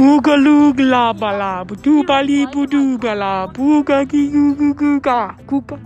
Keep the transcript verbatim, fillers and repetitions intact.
Ooga loog la bala, booba li booba la, booga ki googa, googa.